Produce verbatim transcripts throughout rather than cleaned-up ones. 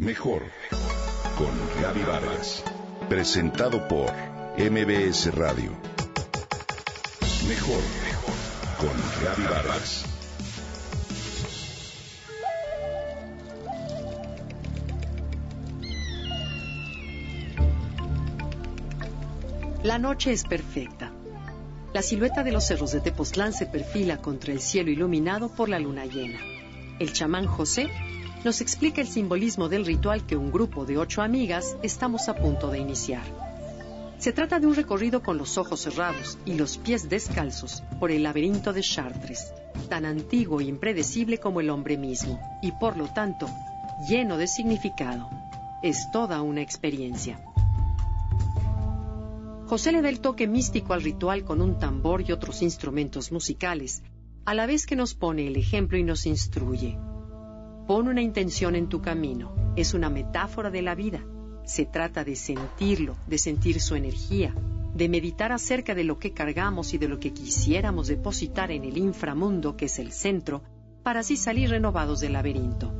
Mejor con Gaby Vargas. Presentado por M B S Radio. Mejor con Gaby Vargas. La noche es perfecta. La silueta de los cerros de Tepoztlán se perfila contra el cielo iluminado por la luna llena. El chamán José nos explica el simbolismo del ritual que un grupo de ocho amigas estamos a punto de iniciar. Se trata de un recorrido con los ojos cerrados y los pies descalzos por el laberinto de Chartres, tan antiguo e impredecible como el hombre mismo, y por lo tanto, lleno de significado. Es toda una experiencia. José le da el toque místico al ritual con un tambor y otros instrumentos musicales, a la vez que nos pone el ejemplo y nos instruye. Pon una intención en tu camino. Es una metáfora de la vida. Se trata de sentirlo, de sentir su energía, de meditar acerca de lo que cargamos y de lo que quisiéramos depositar en el inframundo, que es el centro, para así salir renovados del laberinto.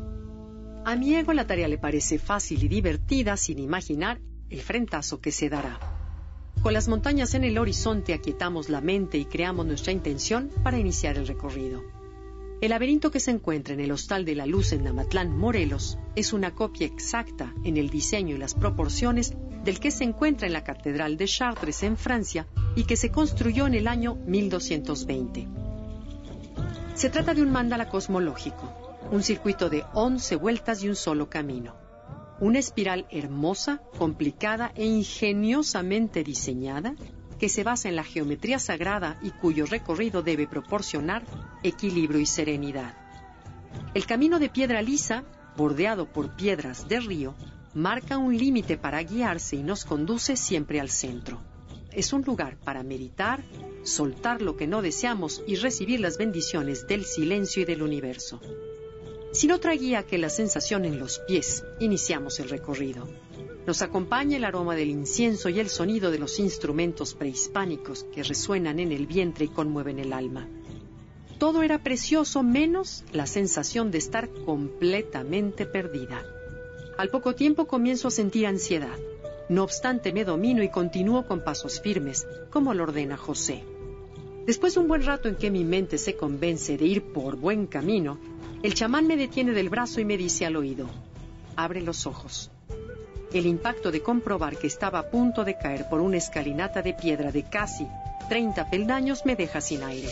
A mi ego la tarea le parece fácil y divertida, sin imaginar el frentazo que se dará. Con las montañas en el horizonte aquietamos la mente y creamos nuestra intención para iniciar el recorrido. El laberinto que se encuentra en el Hostal de la Luz en Amatlán, Morelos, es una copia exacta en el diseño y las proporciones del que se encuentra en la Catedral de Chartres en Francia y que se construyó en el año mil doscientos veinte. Se trata de un mandala cosmológico, un circuito de once vueltas y un solo camino. Una espiral hermosa, complicada e ingeniosamente diseñada, que se basa en la geometría sagrada y cuyo recorrido debe proporcionar equilibrio y serenidad. El camino de piedra lisa, bordeado por piedras de río, marca un límite para guiarse y nos conduce siempre al centro. Es un lugar para meditar, soltar lo que no deseamos y recibir las bendiciones del silencio y del universo. Sin otra guía que la sensación en los pies, iniciamos el recorrido. Nos acompaña el aroma del incienso y el sonido de los instrumentos prehispánicos que resuenan en el vientre y conmueven el alma. Todo era precioso menos la sensación de estar completamente perdida. Al poco tiempo comienzo a sentir ansiedad. No obstante, me domino y continúo con pasos firmes, como lo ordena José. Después de un buen rato en que mi mente se convence de ir por buen camino, el chamán me detiene del brazo y me dice al oído: abre los ojos. El impacto de comprobar que estaba a punto de caer por una escalinata de piedra de casi treinta peldaños me deja sin aire.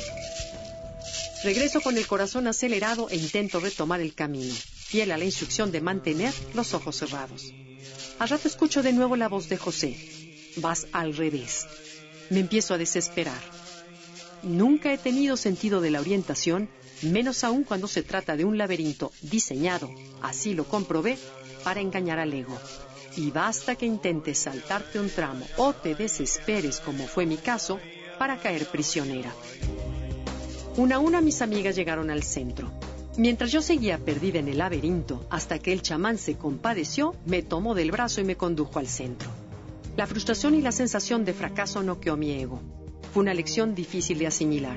Regreso con el corazón acelerado e intento retomar el camino, fiel a la instrucción de mantener los ojos cerrados. Al rato escucho de nuevo la voz de José: vas al revés. Me empiezo a desesperar. Nunca he tenido sentido de la orientación, menos aún cuando se trata de un laberinto diseñado, así lo comprobé, para engañar al ego. Y basta que intentes saltarte un tramo o te desesperes, como fue mi caso, para caer prisionera. Una a una mis amigas llegaron al centro. Mientras yo seguía perdida en el laberinto, hasta que el chamán se compadeció, me tomó del brazo y me condujo al centro. La frustración y la sensación de fracaso noqueó mi ego. Fue una lección difícil de asimilar.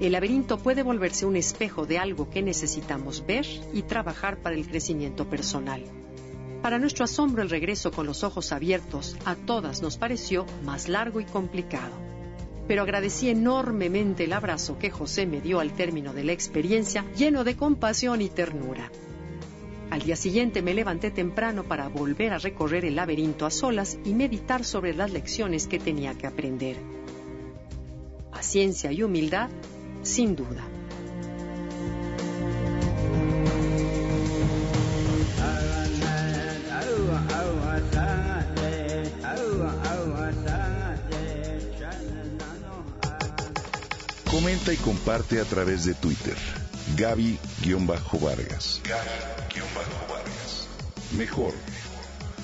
El laberinto puede volverse un espejo de algo que necesitamos ver y trabajar para el crecimiento personal. Para nuestro asombro, el regreso con los ojos abiertos a todas nos pareció más largo y complicado. Pero agradecí enormemente el abrazo que José me dio al término de la experiencia, lleno de compasión y ternura. Al día siguiente me levanté temprano para volver a recorrer el laberinto a solas y meditar sobre las lecciones que tenía que aprender. Paciencia y humildad, sin duda. Comenta y comparte a través de Twitter. Gaby-Vargas. Gaby-Vargas. Mejor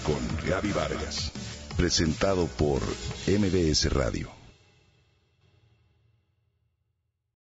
con Gaby Vargas. Presentado por M B S Radio.